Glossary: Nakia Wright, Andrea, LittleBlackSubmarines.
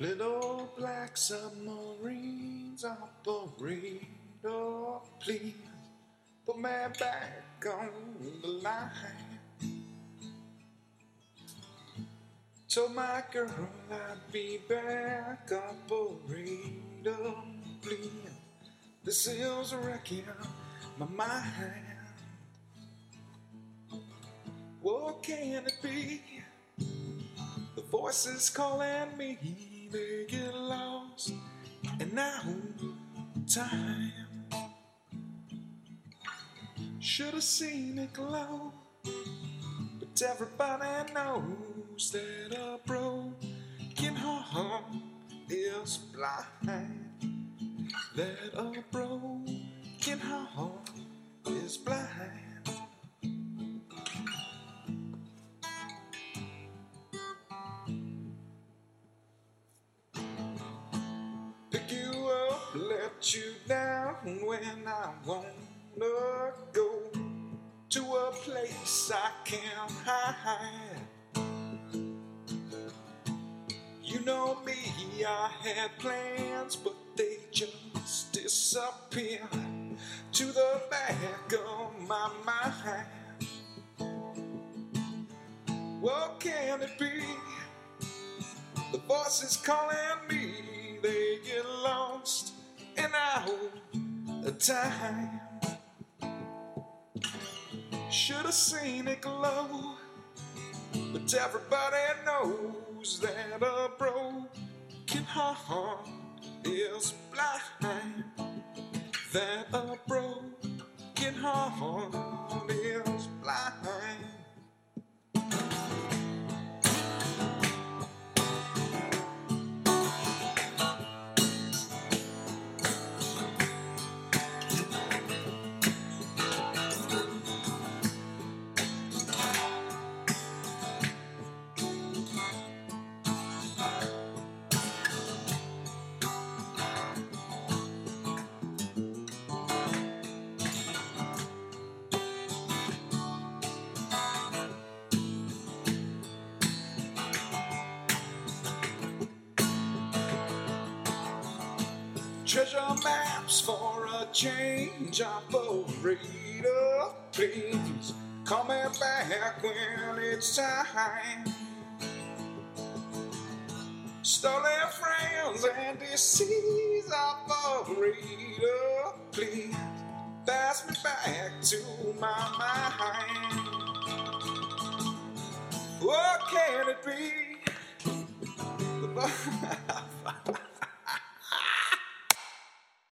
Little black submarines operator, please put me back on the line. Told my girl I'd be back, operator, please. This is wrecking my mind. What can it be? The voices calling me, they get lost, and now time. Should have seen it glow, but everybody knows that a broken heart is blind. That a broken heart is blind. Let you down when I wanna go to a place I can't hide. You know me, I had plans, but they just disappear to the back of my mind. What can it be? The voices calling me, they get lost. And I hold the time. Should have seen it glow, but everybody knows that a broken heart is blind. That a broken heart is blind. Treasure maps for a change, operator, please call me back when it's time. Stolen friends and disease, operator, please pass me back to my mind. What can it be?